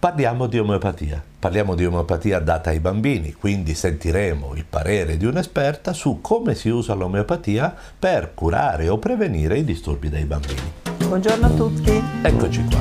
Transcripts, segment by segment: Parliamo di omeopatia data ai bambini, quindi sentiremo il parere di un'esperta su come si usa l'omeopatia per curare o prevenire i disturbi dei bambini. Buongiorno a tutti. Eccoci qua.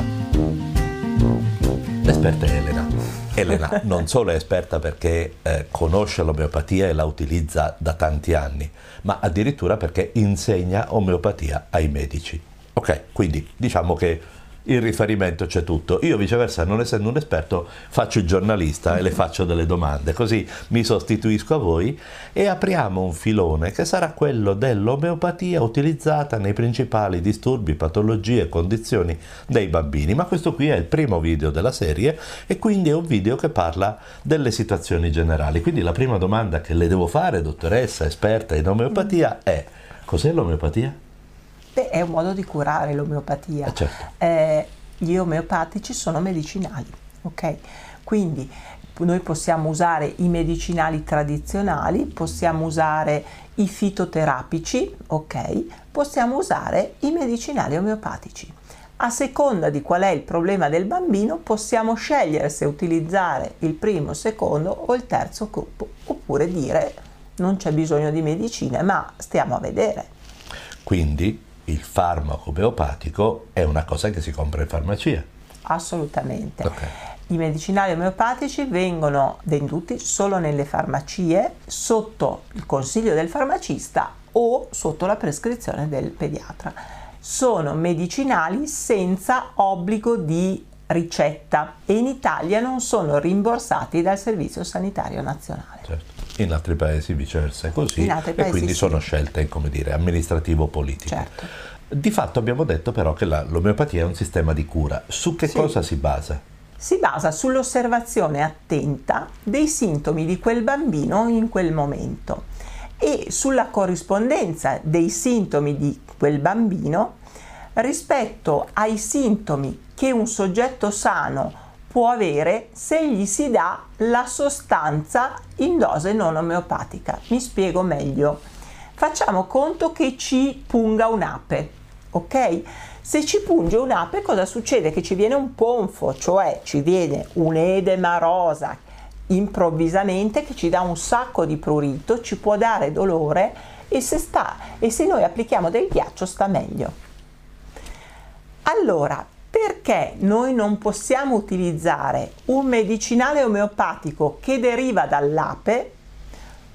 L'esperta è Elena. Elena non solo è esperta perché conosce l'omeopatia e la utilizza da tanti anni, ma addirittura perché insegna omeopatia ai medici. Ok, quindi diciamo che il riferimento c'è tutto. Io viceversa, non essendo un esperto, faccio il giornalista e le faccio delle domande, così mi sostituisco a voi e apriamo un filone che sarà quello dell'omeopatia utilizzata nei principali disturbi, patologie e condizioni dei bambini. Ma questo qui è il primo video della serie e quindi è un video che parla delle situazioni generali. Quindi la prima domanda che le devo fare, dottoressa, esperta in omeopatia, è: cos'è l'omeopatia? È un modo di curare l'omeopatia. Certo. Gli omeopatici sono medicinali, ok? Quindi noi possiamo usare i medicinali tradizionali, possiamo usare i fitoterapici, ok? Possiamo usare i medicinali omeopatici. A seconda di qual è il problema del bambino, possiamo scegliere se utilizzare il primo, il secondo o il terzo gruppo, oppure dire non c'è bisogno di medicine, ma stiamo a vedere. Quindi il farmaco omeopatico è una cosa che si compra in farmacia? Assolutamente. Okay. I medicinali omeopatici vengono venduti solo nelle farmacie sotto il consiglio del farmacista o sotto la prescrizione del pediatra. Sono medicinali senza obbligo di ricetta e in Italia non sono rimborsati dal Servizio Sanitario Nazionale. Certo. In altri paesi viceversa è così, e quindi sì, sono scelte, come dire, amministrativo-politiche. Certo. Di fatto abbiamo detto però che l'omeopatia è un sistema di cura. Su che cosa si basa? Si basa sull'osservazione attenta dei sintomi di quel bambino in quel momento e sulla corrispondenza dei sintomi di quel bambino rispetto ai sintomi che un soggetto sano può avere se gli si dà la sostanza in dose non omeopatica. Mi spiego meglio. Facciamo conto che ci punga un'ape, ok? Se ci punge un'ape, cosa succede? Che ci viene un ponfo, cioè ci viene un edema rosa improvvisamente che ci dà un sacco di prurito, ci può dare dolore e se noi applichiamo del ghiaccio sta meglio. Allora, perché noi non possiamo utilizzare un medicinale omeopatico che deriva dall'ape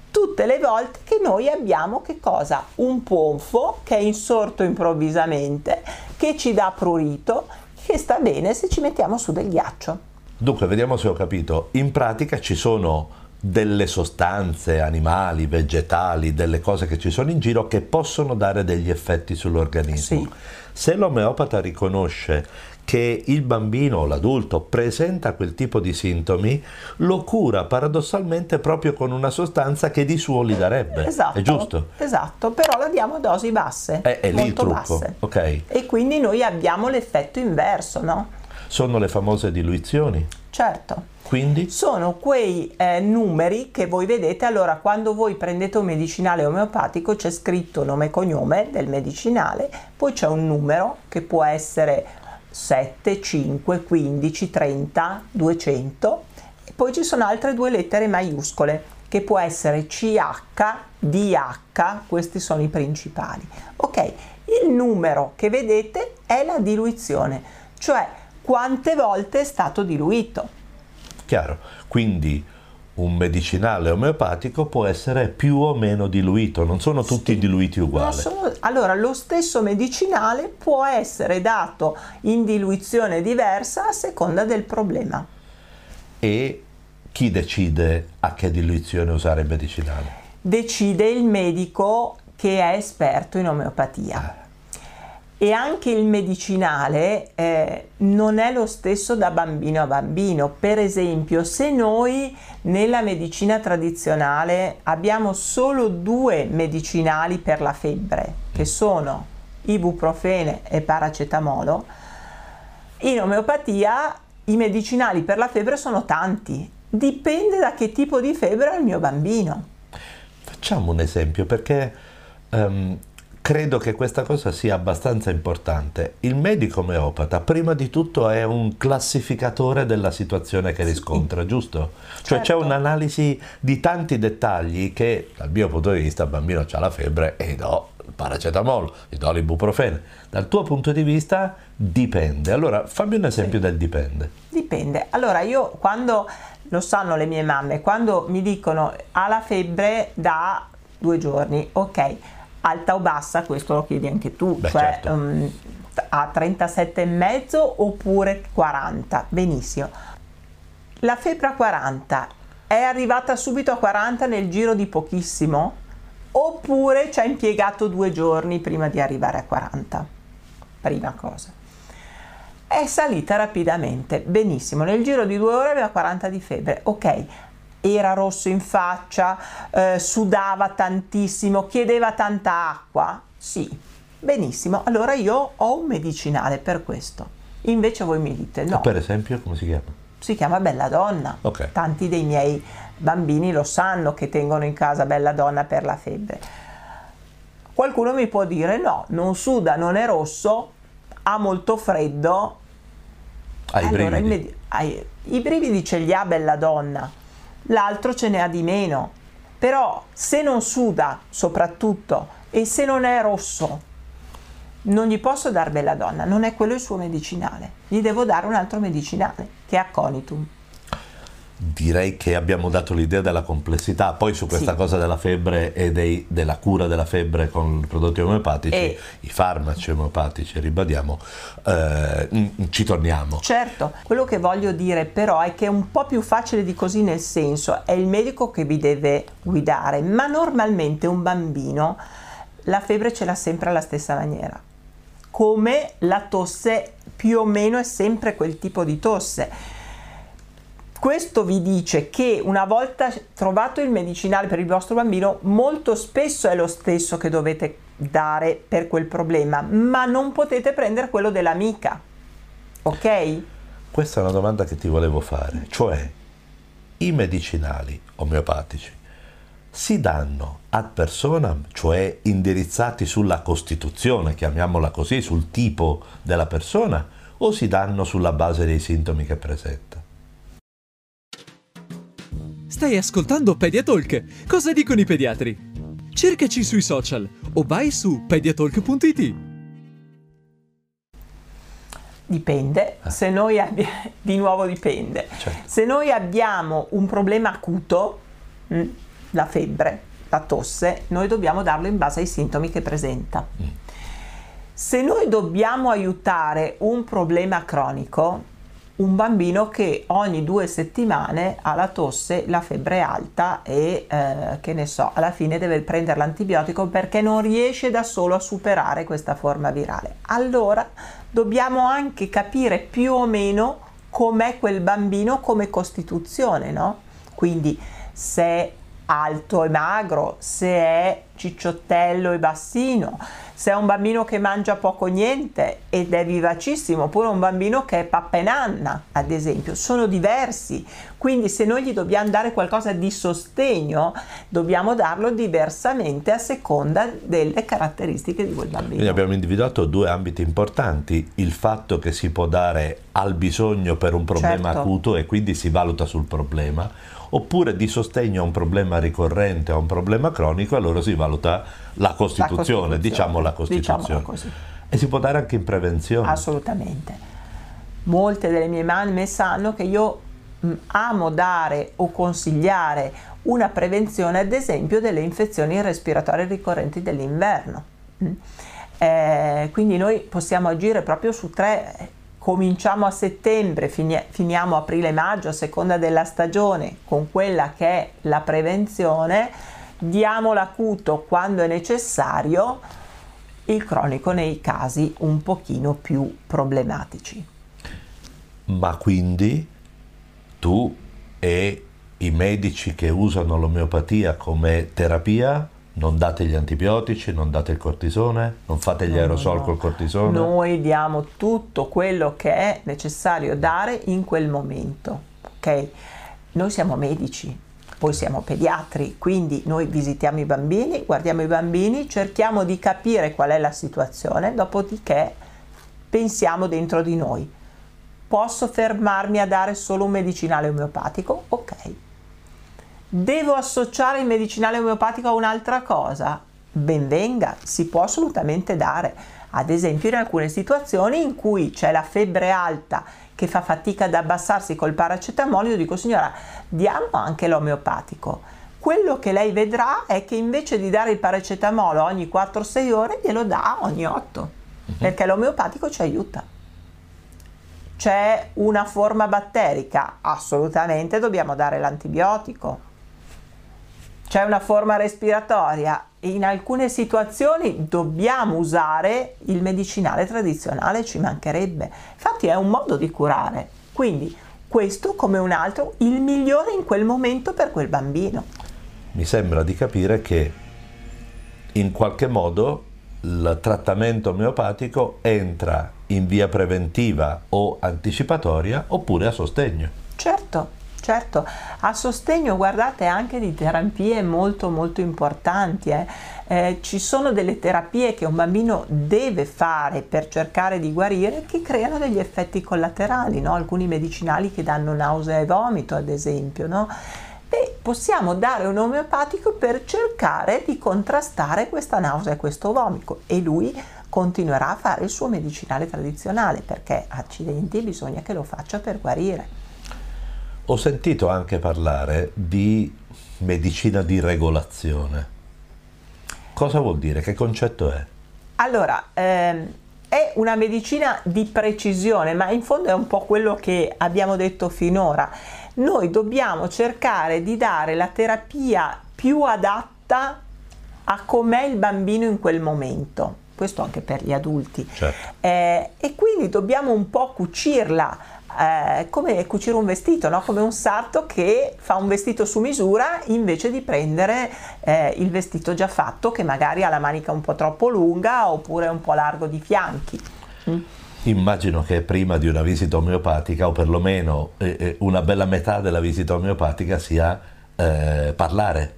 tutte le volte che noi abbiamo che cosa? Un ponfo che è insorto improvvisamente, che ci dà prurito, che sta bene se ci mettiamo su del ghiaccio. Dunque, vediamo se ho capito. In pratica ci sono delle sostanze animali, vegetali, delle cose che ci sono in giro che possono dare degli effetti sull'organismo. Sì. Se l'omeopata riconosce che il bambino o l'adulto presenta quel tipo di sintomi, lo cura paradossalmente proprio con una sostanza che di suo li darebbe. Esatto, è giusto? Esatto, però la diamo a dosi basse, è molto lì il trucco. Basse. Okay. E quindi noi abbiamo l'effetto inverso, no? Sono le famose diluizioni? Certo. Quindi? Sono quei numeri che voi vedete. Allora, quando voi prendete un medicinale omeopatico c'è scritto nome e cognome del medicinale, poi c'è un numero che può essere 7, 5, 15, 30, 200 e poi ci sono altre due lettere maiuscole che può essere CH, DH, questi sono i principali. Ok, il numero che vedete è la diluizione, cioè quante volte è stato diluito. Chiaro. Quindi un medicinale omeopatico può essere più o meno diluito, non sono tutti diluiti uguali. Allora, lo stesso medicinale può essere dato in diluizione diversa a seconda del problema. E chi decide a che diluizione usare il medicinale? Decide il medico che è esperto in omeopatia. E anche il medicinale non è lo stesso da bambino a bambino. Per esempio, se noi nella medicina tradizionale abbiamo solo due medicinali per la febbre, che sono ibuprofene e paracetamolo, in omeopatia i medicinali per la febbre sono tanti. Dipende da che tipo di febbre ha il mio bambino. Facciamo un esempio, perché Credo che questa cosa sia abbastanza importante. Il medico omeopata, prima di tutto, è un classificatore della situazione che riscontra, giusto? Cioè c'è un'analisi di tanti dettagli che, dal mio punto di vista, il bambino ha la febbre e no, il paracetamolo, gli do l'ibuprofene. Dal tuo punto di vista dipende. Allora fammi un esempio del dipende. Dipende. Allora io, quando lo sanno le mie mamme, quando mi dicono ha la febbre da 2 giorni, ok, alta o bassa, questo lo chiedi anche tu. Beh, cioè certo. A 37,5 oppure 40, benissimo. La febbre a 40 è arrivata subito a 40 nel giro di pochissimo? Oppure ci ha impiegato 2 giorni prima di arrivare a 40? Prima cosa. È salita rapidamente, benissimo, nel giro di 2 ore aveva 40 di febbre, ok, era rosso in faccia, sudava tantissimo, chiedeva tanta acqua, sì, benissimo, allora io ho un medicinale per questo. Invece voi mi dite no. Per esempio, come si chiama? Si chiama Bella Donna. Okay. Tanti dei miei bambini lo sanno che tengono in casa Bella Donna per la febbre. Qualcuno mi può dire no, non suda, non è rosso, ha molto freddo. Allora, i brividi ce li ha Bella Donna, l'altro ce ne ha di meno, però se non suda soprattutto e se non è rosso non gli posso dar Bella Donna, non è quello il suo medicinale, gli devo dare un altro medicinale che è Aconitum. Direi che abbiamo dato l'idea della complessità, poi su questa cosa della febbre e della cura della febbre con prodotti omeopatici, i farmaci omeopatici, ribadiamo, ci torniamo. Certo, quello che voglio dire però è che è un po' più facile di così, nel senso è il medico che vi deve guidare, ma normalmente un bambino la febbre ce l'ha sempre alla stessa maniera, come la tosse più o meno è sempre quel tipo di tosse. Questo vi dice che una volta trovato il medicinale per il vostro bambino, molto spesso è lo stesso che dovete dare per quel problema, ma non potete prendere quello dell'amica, ok? Questa è una domanda che ti volevo fare, cioè i medicinali omeopatici si danno ad personam, cioè indirizzati sulla costituzione, chiamiamola così, sul tipo della persona, o si danno sulla base dei sintomi che presenta? Stai ascoltando Pediatalk. Cosa dicono i pediatri? Cercaci sui social o vai su pediatalk.it. Dipende, se noi dipende. Certo. Se noi abbiamo un problema acuto, la febbre, la tosse, noi dobbiamo darlo in base ai sintomi che presenta. Se noi dobbiamo aiutare un problema cronico, un bambino che ogni 2 settimane ha la tosse, la febbre alta e che ne so, alla fine deve prendere l'antibiotico perché non riesce da solo a superare questa forma virale, allora dobbiamo anche capire più o meno com'è quel bambino come costituzione, no? Quindi se è alto e magro, se è cicciottello e bassino, se è un bambino che mangia poco o niente ed è vivacissimo, oppure un bambino che è pappa e nanna, ad esempio, sono diversi. Quindi se noi gli dobbiamo dare qualcosa di sostegno, dobbiamo darlo diversamente a seconda delle caratteristiche di quel bambino. Quindi abbiamo individuato 2 ambiti importanti: il fatto che si può dare al bisogno per un problema acuto e quindi si valuta sul problema, oppure di sostegno a un problema ricorrente, a un problema cronico, allora si valuta la costituzione, diciamo la costituzione. Diciamola così. E si può dare anche in prevenzione. Assolutamente. Molte delle mie mamme sanno che io amo dare o consigliare una prevenzione, ad esempio, delle infezioni respiratorie ricorrenti dell'inverno. Quindi noi possiamo agire proprio su 3. Cominciamo a settembre, finiamo aprile-maggio, a seconda della stagione, con quella che è la prevenzione, diamo l'acuto quando è necessario, il cronico nei casi un pochino più problematici. Ma quindi tu e i medici che usano l'omeopatia come terapia non date gli antibiotici, non date il cortisone, non fate gli aerosol col cortisone? Noi diamo tutto quello che è necessario dare in quel momento, ok? Noi siamo medici, Poi siamo pediatri, quindi noi visitiamo i bambini, guardiamo i bambini, cerchiamo di capire qual è la situazione, dopodiché pensiamo dentro di noi: posso fermarmi a dare solo un medicinale omeopatico? Ok. Devo associare il medicinale omeopatico a un'altra cosa? Ben venga, si può assolutamente dare. Ad esempio, in alcune situazioni in cui c'è la febbre alta che fa fatica ad abbassarsi col paracetamolo, io dico: signora, diamo anche l'omeopatico. Quello che lei vedrà è che invece di dare il paracetamolo ogni 4-6 ore, glielo dà ogni 8, perché l'omeopatico ci aiuta. C'è una forma batterica? Assolutamente dobbiamo dare l'antibiotico. C'è una forma respiratoria? In alcune situazioni dobbiamo usare il medicinale tradizionale, ci mancherebbe. Infatti è un modo di curare, quindi questo come un altro, il migliore in quel momento per quel bambino. Mi sembra di capire che in qualche modo il trattamento omeopatico entra in via preventiva o anticipatoria oppure a sostegno. Certo. Certo, a sostegno, guardate, anche di terapie molto molto importanti. Ci sono delle terapie che un bambino deve fare per cercare di guarire che creano degli effetti collaterali, no? Alcuni medicinali che danno nausea e vomito, ad esempio, no? Beh, possiamo dare un omeopatico per cercare di contrastare questa nausea e questo vomito, e lui continuerà a fare il suo medicinale tradizionale, perché accidenti, bisogna che lo faccia per guarire. Ho sentito anche parlare di medicina di regolazione. Cosa vuol dire? Che concetto è? Allora, è una medicina di precisione, ma in fondo è un po' quello che abbiamo detto finora. Noi dobbiamo cercare di dare la terapia più adatta a com'è il bambino in quel momento. Questo anche per gli adulti. Certo. E quindi dobbiamo un po' cucirla. Come cucire un vestito, no? Come un sarto che fa un vestito su misura invece di prendere il vestito già fatto, che magari ha la manica un po' troppo lunga oppure un po' largo di fianchi. Immagino che prima di una visita omeopatica, o perlomeno una bella metà della visita omeopatica, sia parlare.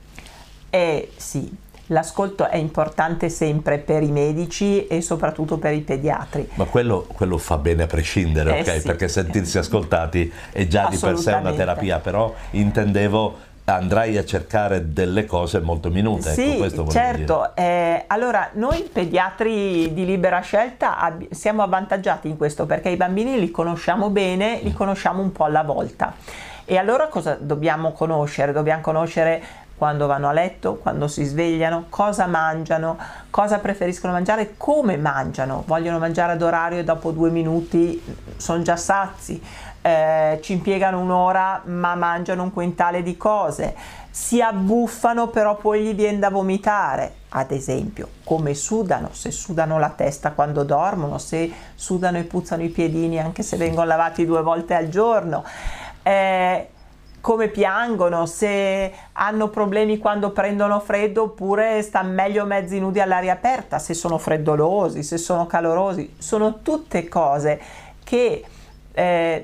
Sì. L'ascolto è importante sempre per i medici e soprattutto per i pediatri. Ma quello fa bene a prescindere, ok? Sì. Perché sentirsi ascoltati è già di per sé una terapia, però intendevo andrai a cercare delle cose molto minute. Sì, ecco, questo certo. Dire. Allora, noi pediatri di libera scelta siamo avvantaggiati in questo, perché i bambini li conosciamo bene, li conosciamo un po' alla volta. E allora cosa dobbiamo conoscere? Dobbiamo conoscere quando vanno a letto, quando si svegliano, cosa mangiano, cosa preferiscono mangiare, come mangiano. Vogliono mangiare ad orario e dopo 2 minuti sono già sazi, ci impiegano un'ora ma mangiano un quintale di cose, si abbuffano però poi gli viene da vomitare, ad esempio, come sudano, se sudano la testa quando dormono, se sudano e puzzano i piedini anche se vengono lavati 2 volte al giorno, come piangono, se hanno problemi quando prendono freddo oppure stanno meglio mezzi nudi all'aria aperta, se sono freddolosi, se sono calorosi. Sono tutte cose che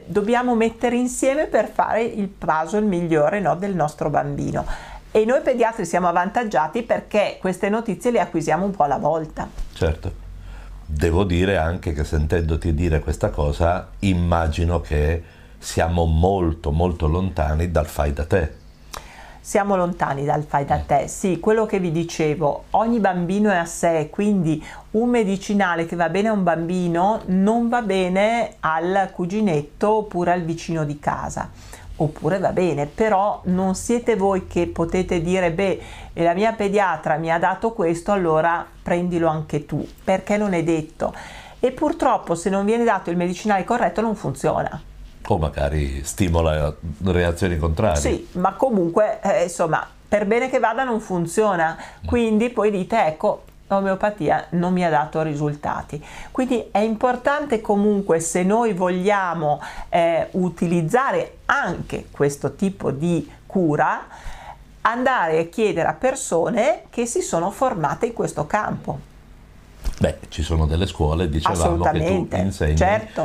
dobbiamo mettere insieme per fare il puzzle migliore, no, del nostro bambino. E noi pediatri siamo avvantaggiati perché queste notizie le acquisiamo un po' alla volta. Certo. Devo dire anche che, sentendoti dire questa cosa, immagino che siamo molto molto lontani dal fai da te. Siamo lontani dal fai da te, sì, quello che vi dicevo, ogni bambino è a sé, quindi un medicinale che va bene a un bambino non va bene al cuginetto oppure al vicino di casa, oppure va bene, però non siete voi che potete dire: beh, la mia pediatra mi ha dato questo, allora prendilo anche tu, perché non è detto. E purtroppo, se non viene dato il medicinale corretto, non funziona. O magari stimola reazioni contrarie. Sì, ma comunque, insomma, per bene che vada non funziona, quindi poi dite: ecco, l'omeopatia non mi ha dato risultati. Quindi è importante comunque, se noi vogliamo utilizzare anche questo tipo di cura, andare a chiedere a persone che si sono formate in questo campo. Beh, ci sono delle scuole, dicevamo, che tu insegni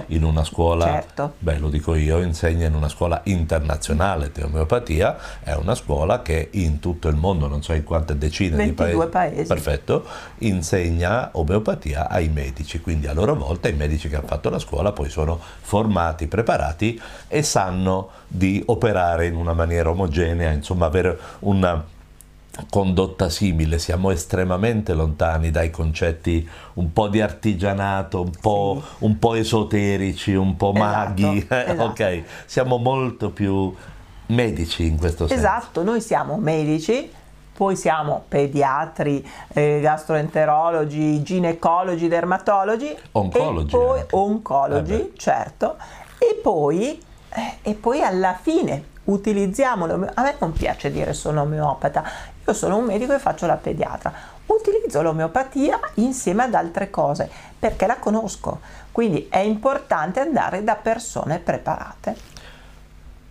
in una scuola, beh, lo dico io, insegna in una scuola internazionale di omeopatia, è una scuola che in tutto il mondo, non so in quante decine di paesi, 22 paesi. Perfetto, insegna omeopatia ai medici, quindi a loro volta i medici che hanno fatto la scuola poi sono formati, preparati e sanno di operare in una maniera omogenea, insomma avere una condotta simile. Siamo estremamente lontani dai concetti un po' di artigianato, un po' esoterici, un po' maghi, esatto. Ok? Siamo molto più medici in questo senso. Esatto, noi siamo medici, poi siamo pediatri, gastroenterologi, ginecologi, dermatologi, oncologi, e poi, oncologi, e poi alla fine utilizziamo l'omeopata. A me non piace dire sono omeopata, io sono un medico e faccio la pediatra, utilizzo l'omeopatia insieme ad altre cose perché la conosco, quindi è importante andare da persone preparate.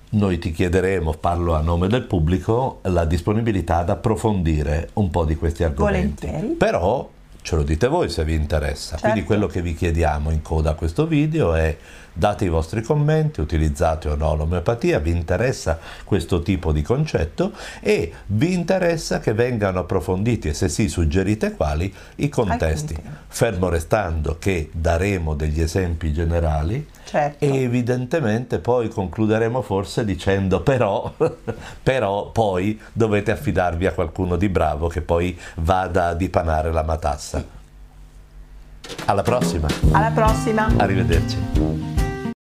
Noi ti chiederemo, parlo a nome del pubblico, la disponibilità ad approfondire un po' di questi argomenti. Volentieri. Però ce lo dite voi se vi interessa, quindi quello che vi chiediamo in coda a questo video è: date i vostri commenti, utilizzate o no l'omeopatia, vi interessa questo tipo di concetto e vi interessa che vengano approfonditi, e se sì suggerite quali, i contesti, fermo restando che daremo degli esempi generali e evidentemente poi concluderemo forse dicendo però poi dovete affidarvi a qualcuno di bravo che poi vada a dipanare la matassa. Alla prossima! Alla prossima! Arrivederci!